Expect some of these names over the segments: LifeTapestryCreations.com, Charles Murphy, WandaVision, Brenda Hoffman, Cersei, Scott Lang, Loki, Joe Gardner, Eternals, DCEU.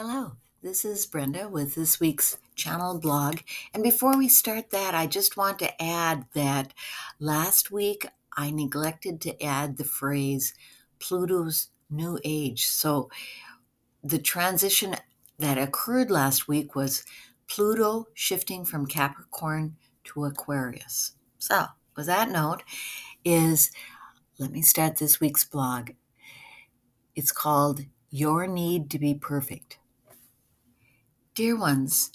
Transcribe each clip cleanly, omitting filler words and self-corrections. Hello, this is Brenda with this week's channel blog. And before we start that, I just want to add that last week I neglected to add the phrase Pluto's new age. So the transition that occurred last week was Pluto shifting from Capricorn to Aquarius. So with that note is, let me start this week's blog. It's called Your Need to Be Perfect. Dear ones,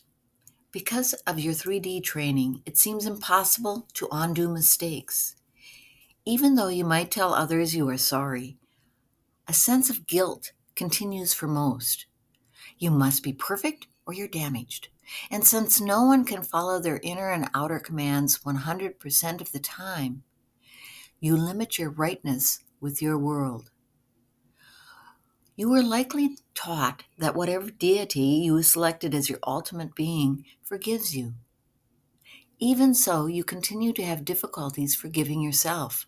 because of your 3D training, it seems impossible to undo mistakes. Even though you might tell others you are sorry, a sense of guilt continues for most. You must be perfect or you're damaged. And since no one can follow their inner and outer commands 100% of the time, you limit your rightness with your world. You were likely taught that whatever deity you selected as your ultimate being forgives you. Even so, you continue to have difficulties forgiving yourself.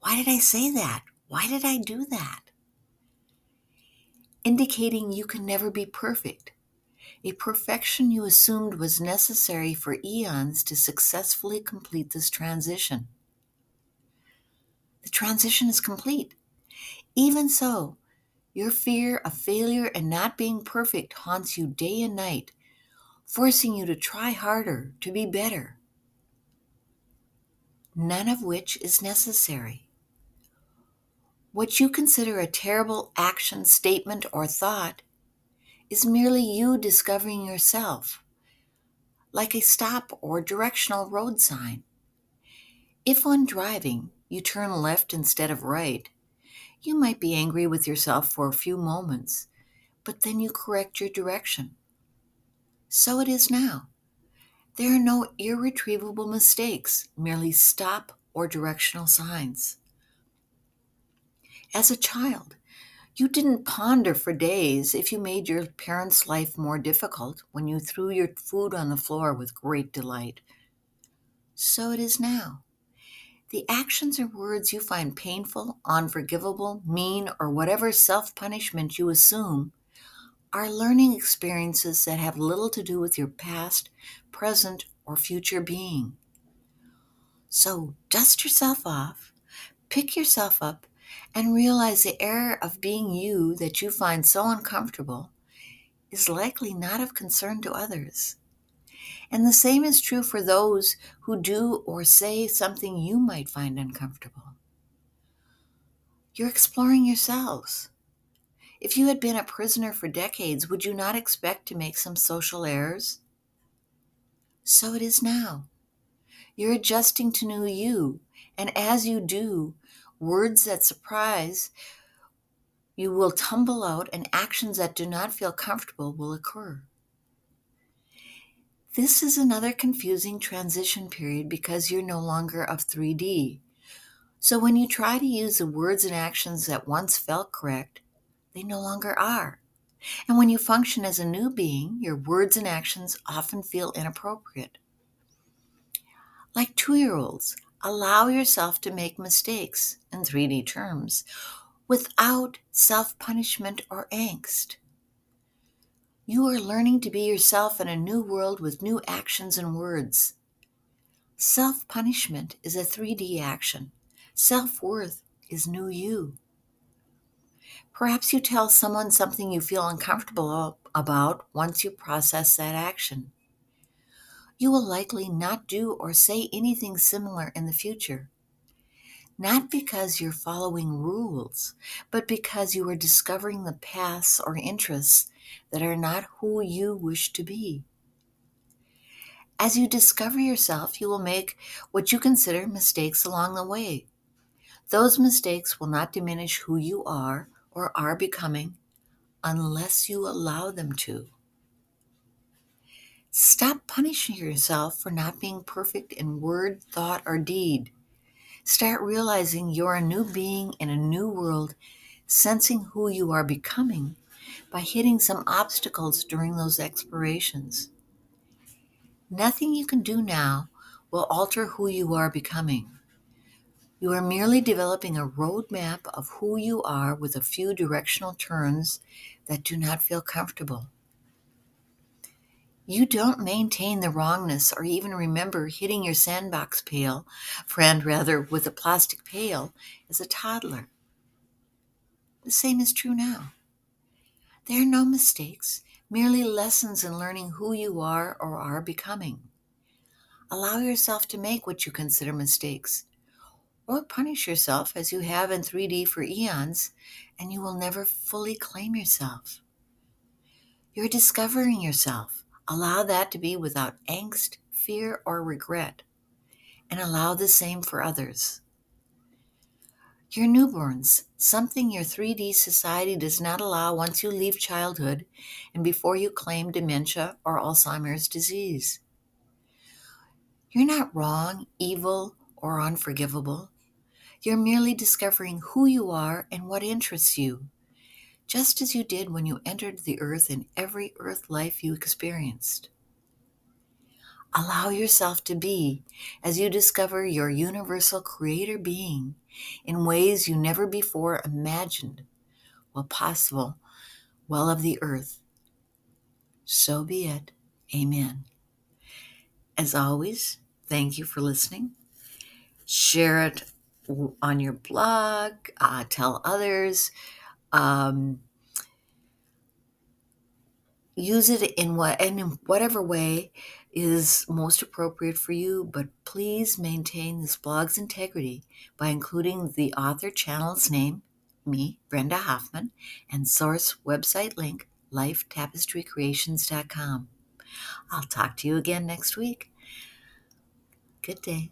Why did I say that? Why did I do that? Indicating you can never be perfect, a perfection you assumed was necessary for eons to successfully complete this transition. The transition is complete. Even so, your fear of failure and not being perfect haunts you day and night, forcing you to try harder, to be better. None of which is necessary. What you consider a terrible action, statement, or thought is merely you discovering yourself, like a stop or directional road sign. If when driving, you turn left instead of right, you might be angry with yourself for a few moments, but then you correct your direction. So it is now. There are no irretrievable mistakes, merely stop or directional signs. As a child, you didn't ponder for days if you made your parents' life more difficult when you threw your food on the floor with great delight. So it is now. The actions or words you find painful, unforgivable, mean, or whatever self-punishment you assume are learning experiences that have little to do with your past, present, or future being. So dust yourself off, pick yourself up, and realize the error of being you that you find so uncomfortable is likely not of concern to others. And the same is true for those who do or say something you might find uncomfortable. You're exploring yourselves. If you had been a prisoner for decades, would you not expect to make some social errors? So it is now. You're adjusting to new you, and as you do, words that surprise you will tumble out and actions that do not feel comfortable will occur. This is another confusing transition period because you're no longer of 3D. So when you try to use the words and actions that once felt correct, they no longer are. And when you function as a new being, your words and actions often feel inappropriate. Like 2-year-olds, allow yourself to make mistakes, in 3D terms, without self-punishment or angst. You are learning to be yourself in a new world with new actions and words. Self-punishment is a 3D action. Self-worth is new you. Perhaps you tell someone something you feel uncomfortable about once you process that action. You will likely not do or say anything similar in the future. Not because you're following rules, but because you are discovering the paths or interests that are not who you wish to be. As you discover yourself, you will make what you consider mistakes along the way. Those mistakes will not diminish who you are or are becoming unless you allow them to. Stop punishing yourself for not being perfect in word, thought, or deed. Start realizing you're a new being in a new world, sensing who you are becoming by hitting some obstacles during those explorations. Nothing you can do now will alter who you are becoming. You are merely developing a roadmap of who you are with a few directional turns that do not feel comfortable. You don't maintain the wrongness or even remember hitting your sandbox friend, with a plastic pail as a toddler. The same is true now. There are no mistakes, merely lessons in learning who you are or are becoming. Allow yourself to make what you consider mistakes, or punish yourself as you have in 3D for eons, and you will never fully claim yourself. You're discovering yourself. Allow that to be without angst, fear, or regret, and allow the same for others. Your newborns, something your 3D society does not allow once you leave childhood and before you claim dementia or Alzheimer's disease. You're not wrong, evil, or unforgivable. You're merely discovering who you are and what interests you, just as you did when you entered the earth in every earth life you experienced. Allow yourself to be as you discover your universal creator being in ways you never before imagined, while possible, while of the earth. So be it. Amen. As always, thank you for listening. Share it on your blog, tell others. Use it in whatever way is most appropriate for you, but please maintain this blog's integrity by including the author channel's name, me, Brenda Hoffman, and source website link, LifeTapestryCreations.com. I'll talk to you again next week. Good day.